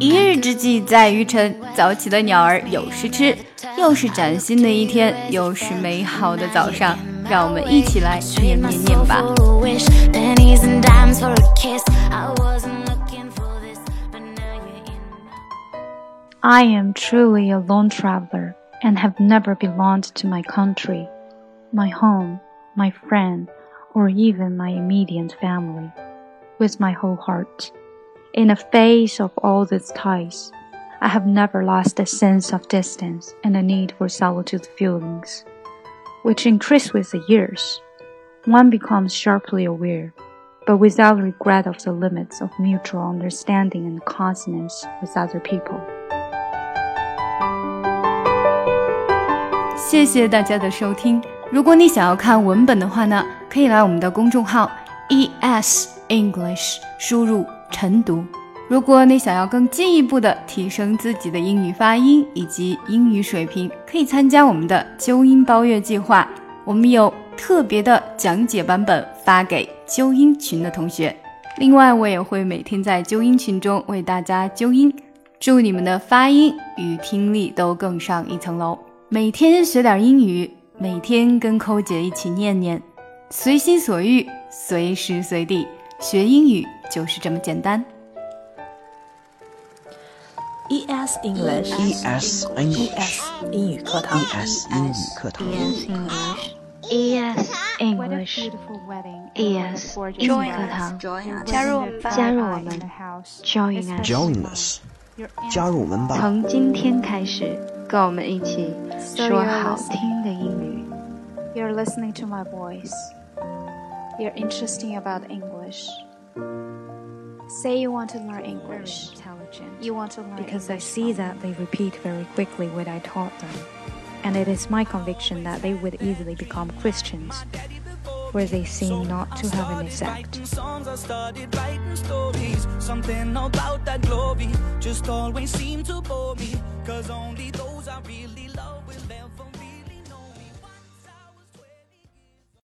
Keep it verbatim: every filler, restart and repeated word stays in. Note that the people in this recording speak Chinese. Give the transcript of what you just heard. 一日之计在于晨，早起的鸟儿有食吃，又是崭新的一天，又是美好的早上，让我们一起来念念念吧。I am truly a lone traveler and have never belonged to my country, my home, my friend, or even my immediate family, with my whole heart.In the face of all these ties, I have never lost a sense of distance and a need for solitude feelings, which increase with the years. One becomes sharply aware, but without regret of the limits of mutual understanding and consonance with other people. 谢谢大家的收听。如果你想要看文本的话呢，可以来我们的公众号 E S English 输入晨读。如果你想要更进一步的提升自己的英语发音以及英语水平，可以参加我们的纠音包月计划，我们有特别的讲解版本发给纠音群的同学。另外，我也会每天在纠音群中为大家纠音，祝你们的发音与听力都更上一层楼。每天学点英语，每天跟抠姐一起念念，随心所欲，随时随地，学英语就是这么简单。 E S English E S English E S 英语课堂 E S 英语课堂 E S English E S 英语课堂加入我们加入我们 Join us Join us 加入我们吧。从今天开始，跟我们一起说好听的英语。 You're listening to my voice. You're interested about English. Say you want to learn English. You want to learn because English. I see that they repeat very quickly what I taught them, and it is my conviction that they would easily become Christians, where they seem not to have an effect. Something about that glory just always seemed to bore me, 'cause only those I really love.